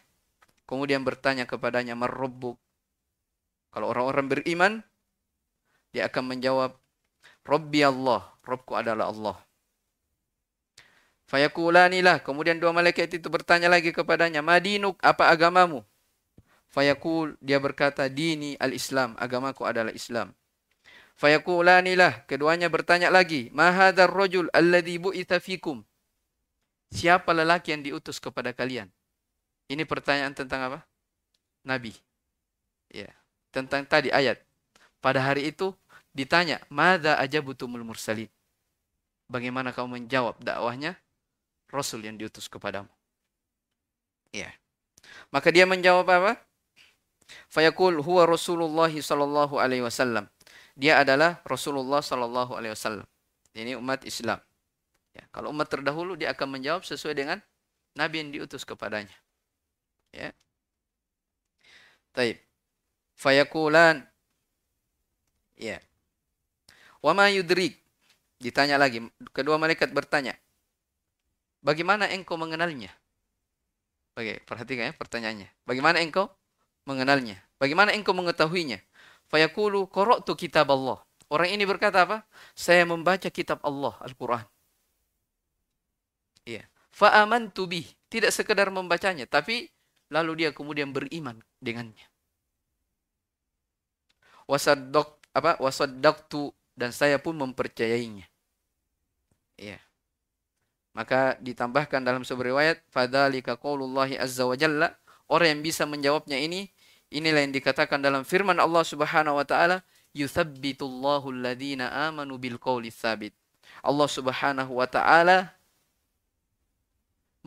Kemudian bertanya kepadanya, man rabbuk. Kalau orang-orang beriman, dia akan menjawab, Rabbi Allah, Rabbku adalah Allah. Fayakulanilah. Kemudian dua malaikat itu bertanya lagi kepadanya, madinuk, apa agamamu? Fayakul, dia berkata, dini al-Islam, agamaku adalah Islam. Fayakulanilah, keduanya bertanya lagi, ma hadzal rajul alladzi bu'itsa fikum, siapa lelaki yang diutus kepada kalian? Ini pertanyaan tentang apa? Nabi. Ya, tentang tadi ayat. Pada hari itu ditanya, madza ajabutumul mursalin, bagaimana kamu menjawab dakwahnya rasul yang diutus kepadamu? Ya. Maka dia menjawab apa? Fayaqul huwa Rasulullah sallallahu alaihi wasallam. Dia adalah Rasulullah sallallahu alaihi wasallam. Ini umat Islam. Ya, kalau umat terdahulu dia akan menjawab sesuai dengan nabi yang diutus kepadanya. Ya. Taib. Fayaqulan. Ya. Wa ma yudrik. Ditanya lagi. Kedua malaikat bertanya, bagaimana engkau mengenalnya? Oke, perhatikan ya pertanyaannya. Bagaimana engkau mengenalnya? Bagaimana engkau mengetahuinya? Fayaqulu qara'tu kitab Allah. Orang ini berkata apa? Saya membaca kitab Allah, Al-Qur'an. Iya. Fa amantu bih. Tidak sekedar membacanya, tapi lalu dia kemudian beriman dengannya. Wasaddaqtu, dan saya pun mempercayainya. Iya. Maka ditambahkan dalam sebuah riwayat, fadzalika qaulullahi azza wa jalla. Orang yang bisa menjawabnya ini, inilah yang dikatakan dalam firman Allah Subhanahu wa taala, yuthabbitullahu alladhina amanu bil qauli tsabit. Allah Subhanahu wa taala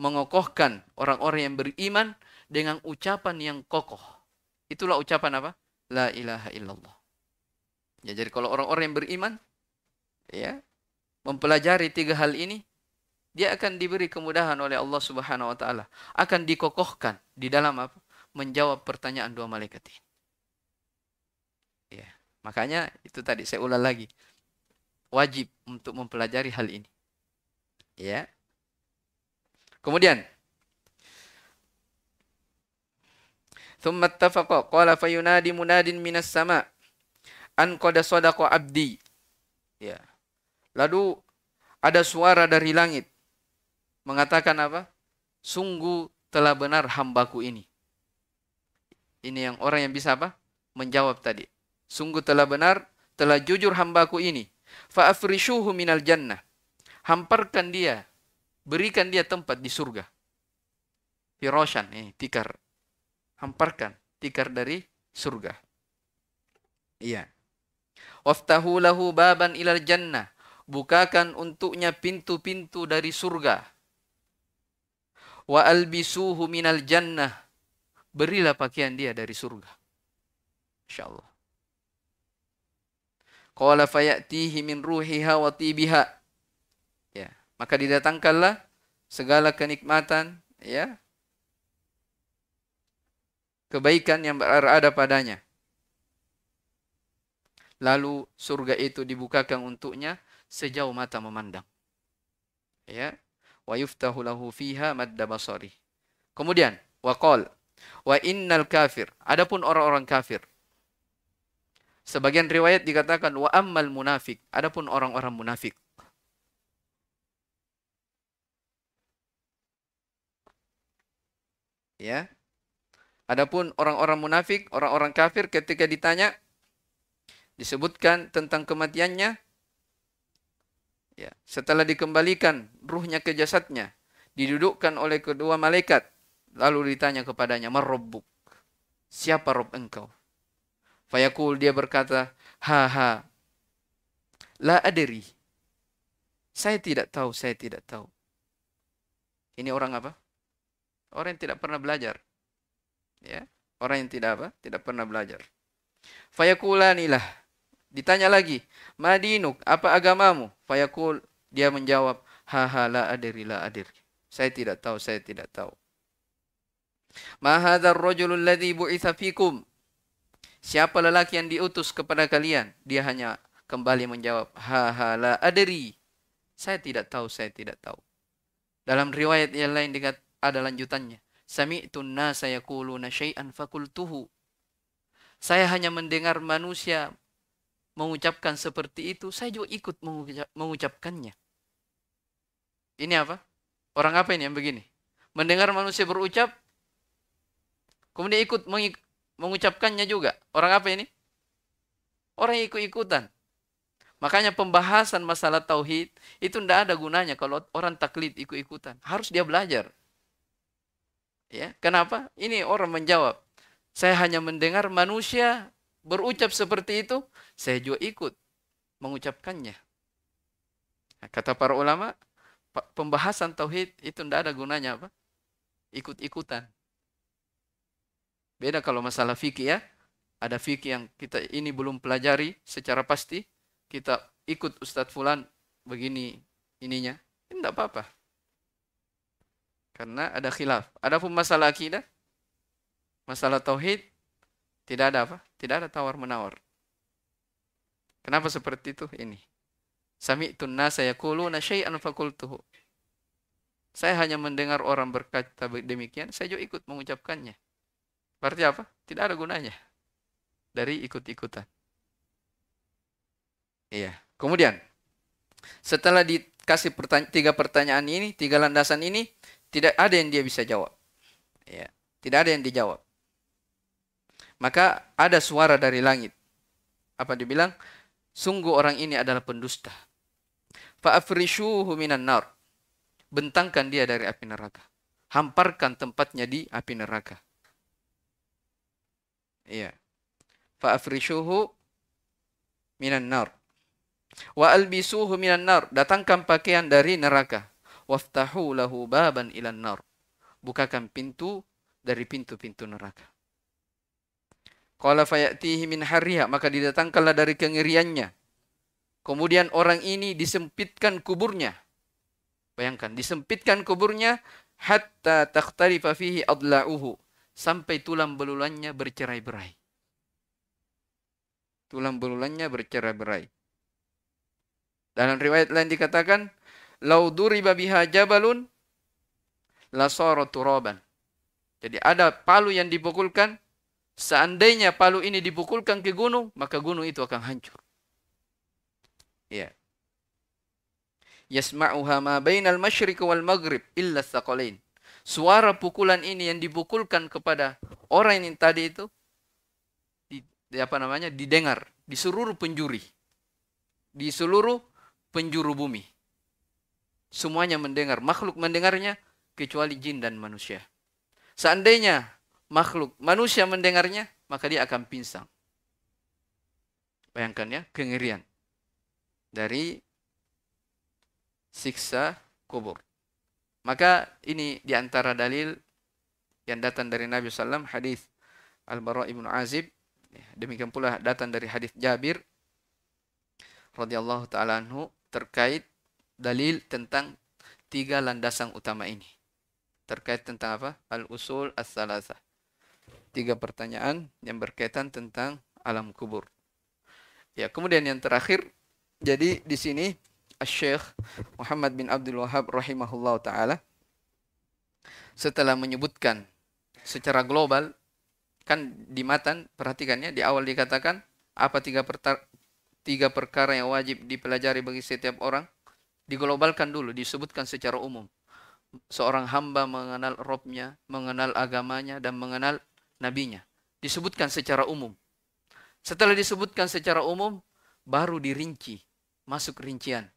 mengokohkan orang-orang yang beriman dengan ucapan yang kokoh. Itulah ucapan apa? La ilaha illallah. Ya, jadi kalau orang-orang yang beriman ya mempelajari tiga hal ini, dia akan diberi kemudahan oleh Allah Subhanahu wa taala, akan dikokohkan di dalam apa? Menjawab pertanyaan dua malaikat ini. Ya, makanya itu tadi saya ulang lagi. Wajib untuk mempelajari hal ini. Ya. Kemudian thumma ittafaqa qala fayunadi munadin minas sama an qad sadaqa abdi. Ya. Lalu ada suara dari langit mengatakan apa? Sungguh telah benar hambaku ini. Ini yang orang yang bisa apa? Menjawab tadi. Sungguh telah benar, telah jujur hambaku ini. Fa'afrishuhu minal jannah. Hamparkan dia, berikan dia tempat di surga. Firashan, tikar. Hamparkan, tikar dari surga. Iya. Waftahu lahu baban ilal jannah. Bukakan untuknya pintu-pintu dari surga. Wa albisuhu minal jannah. Berilah pakaian dia dari surga. Insyaallah. Qala fayatihi min ruhiha wa tibiha. Ya, maka didatangkanlah segala kenikmatan, ya, kebaikan yang berada padanya. Lalu surga itu dibukakan untuknya sejauh mata memandang. Ya, wa yuftahu lahu fiha madda basari. Kemudian waqal wa innal kafir, adapun orang-orang kafir. Sebagian riwayat dikatakan wa ammal munafik, adapun orang-orang munafik. Ya. Adapun orang-orang munafik, orang-orang kafir ketika ditanya disebutkan tentang kematiannya, ya, setelah dikembalikan ruhnya ke jasadnya, didudukkan oleh kedua malaikat, lalu ditanya kepadanya, "Man rabbuk?" Siapa Rabb engkau? Fayaqul, dia berkata, "Ha-ha, la adri." Saya tidak tahu, saya tidak tahu. Ini orang apa? Orang yang tidak pernah belajar. Ya, orang yang tidak apa? Tidak pernah belajar. Fayaqulanilah, ditanya lagi, "Madinuk, apa agamamu?" Fayaqul, dia menjawab, "Ha-ha, la adri, la adri." Saya tidak tahu, saya tidak tahu. "Ma hadzal rajulul ladzi bu'itsa fikum?" Siapa lelaki yang diutus kepada kalian? Dia hanya kembali menjawab, "Ha-ha, la adri." Saya tidak tahu, saya tidak tahu. Dalam riwayat yang lain ada lanjutannya. Sami'tun nasa yaquluna syai'an faqultuhu. Saya hanya mendengar manusia mengucapkan seperti itu, saya juga ikut mengucapkannya. Ini apa? Orang apa ini yang begini? Mendengar manusia berucap, kemudian ikut mengucapkannya juga. Orang apa ini? Orang yang ikut-ikutan. Makanya pembahasan masalah tauhid itu tidak ada gunanya kalau orang taklid ikut-ikutan. Harus dia belajar. Ya, kenapa? Ini orang menjawab, saya hanya mendengar manusia berucap seperti itu, saya juga ikut mengucapkannya. Nah, kata para ulama, pembahasan tauhid itu tidak ada gunanya apa? Ikut-ikutan. Beda kalau masalah fikih, ya. Ada fikih yang kita ini belum pelajari secara pasti. Kita ikut Ustadz Fulan begini ininya. Ini tidak apa-apa. Karena ada khilaf. Adapun masalah akidah, masalah tauhid, tidak ada apa? Tidak ada tawar-menawar. Kenapa seperti itu? Ini. Sami'tun nasa yaquluna syai'an faqultuhu. Saya hanya mendengar orang berkata demikian, saya juga ikut mengucapkannya. Berarti apa? Tidak ada gunanya dari ikut-ikutan. Iya. Kemudian, setelah dikasih tiga pertanyaan ini, tiga landasan ini, tidak ada yang dia bisa jawab. Iya. Tidak ada yang dijawab. Maka ada suara dari langit. Apa dibilang? Sungguh orang ini adalah pendusta. Fa'afrishuhu minan nar. Bentangkan dia dari api neraka. Hamparkan tempatnya di api neraka. Ya, fa'afrishuhu minan nar, wa albisuhu minan nar. Datangkan pakaian dari neraka. Waftahu lahu baban ilan nar. Bukakan pintu dari pintu-pintu neraka. Qala fayatihi min harriha, maka didatangkanlah dari kengeriannya. Kemudian orang ini disempitkan kuburnya. Bayangkan, disempitkan kuburnya, hatta takhtarifa fihi adla'uhu. Sampai tulang belulannya bercerai-berai. Tulang belulannya bercerai-berai. Dalam riwayat lain dikatakan, "Lau duriba biha jabalun la sara turaban." Jadi ada palu yang dipukulkan, seandainya palu ini dipukulkan ke gunung, maka gunung itu akan hancur. Ya. Yasma'uha ma bainal masyriq wal maghrib illa tsaqalain. Suara pukulan ini yang dipukulkan kepada orang yang tadi itu didengar di seluruh penjuri, di seluruh penjuru bumi. Semuanya mendengar, makhluk mendengarnya kecuali jin dan manusia. Seandainya makhluk manusia mendengarnya, maka dia akan pinsang. Bayangkan ya, kengerian dari siksa kubur. Maka ini diantara dalil yang datang dari Nabi SAW, hadis Al-Barra Ibnu Azib. Demikian pula datang dari hadis Jabir radhiyallahu ta'ala anhu terkait dalil tentang tiga landasan utama ini. Terkait tentang apa? Al-Ushul Ats-Tsalatsah. Tiga pertanyaan yang berkaitan tentang alam kubur. Ya, kemudian yang terakhir, jadi di sini Syekh Muhammad bin Abdil Wahhab rahimahullahu ta'ala setelah menyebutkan secara global, kan di matan, perhatikannya di awal dikatakan apa tiga perkara yang wajib dipelajari bagi setiap orang, diglobalkan dulu, disebutkan secara umum. Seorang hamba mengenal Robnya, mengenal agamanya, dan mengenal nabinya. Disebutkan secara umum. Setelah disebutkan secara umum, baru dirinci, masuk rincian.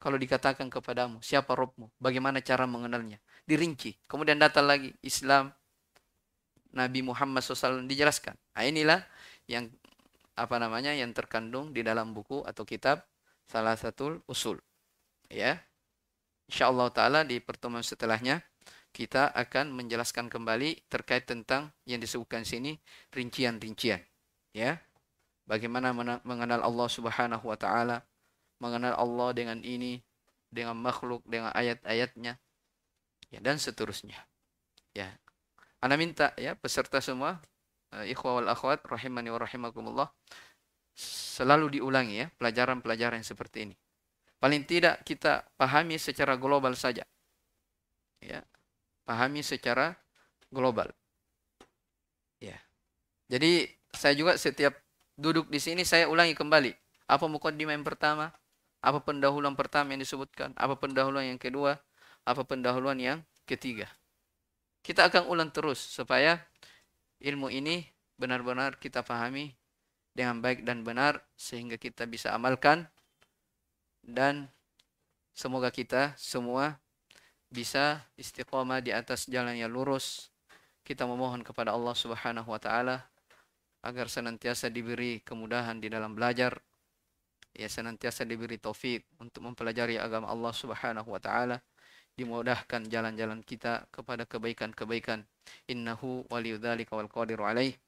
Kalau dikatakan kepadamu, siapa Robmu? Bagaimana cara mengenalnya? Dirinci. Kemudian datang lagi Islam, Nabi Muhammad SAW dijelaskan. Nah, inilah yang yang terkandung di dalam buku atau kitab Salasatul Usul. Ya, insyaallah ta'ala di pertemuan setelahnya kita akan menjelaskan kembali terkait tentang yang disebutkan sini rincian-rincian. Ya, bagaimana mengenal Allah Subhanahu Wa Taala. Mengenal Allah dengan ini, dengan makhluk, dengan ayat-ayatnya, ya, dan seterusnya. Ya, ana minta ya peserta semua, ikhwa wal akhwat, rahimani wa rahimakumullah, selalu diulangi ya pelajaran-pelajaran yang seperti ini. Paling tidak kita pahami secara global saja. Ya, pahami secara global. Ya, jadi saya juga setiap duduk di sini saya ulangi kembali apa mukaddimah yang pertama. Apa pendahuluan pertama yang disebutkan? Apa pendahuluan yang kedua? Apa pendahuluan yang ketiga? Kita akan ulang terus supaya ilmu ini benar-benar kita pahami dengan baik dan benar sehingga kita bisa amalkan, dan semoga kita semua bisa istiqomah di atas jalan yang lurus. Kita memohon kepada Allah Subhanahu wa taala agar senantiasa diberi kemudahan di dalam belajar. Ya, senantiasa diberi taufik untuk mempelajari agama Allah Subhanahu wa taala, dimudahkan jalan-jalan kita kepada kebaikan-kebaikan. Innahu waliyudzalika wal qadiru alaih.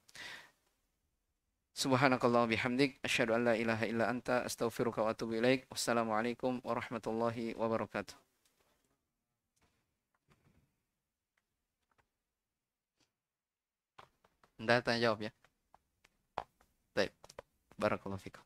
Subhanakallahumma bihamdik asyhadu an la ilaha illa anta astaghfiruka wa atubu ilaik. Wassalamualaikum warahmatullahi wabarakatuh. Anda tanya jawab ya. Baik. Barakallahu fikum.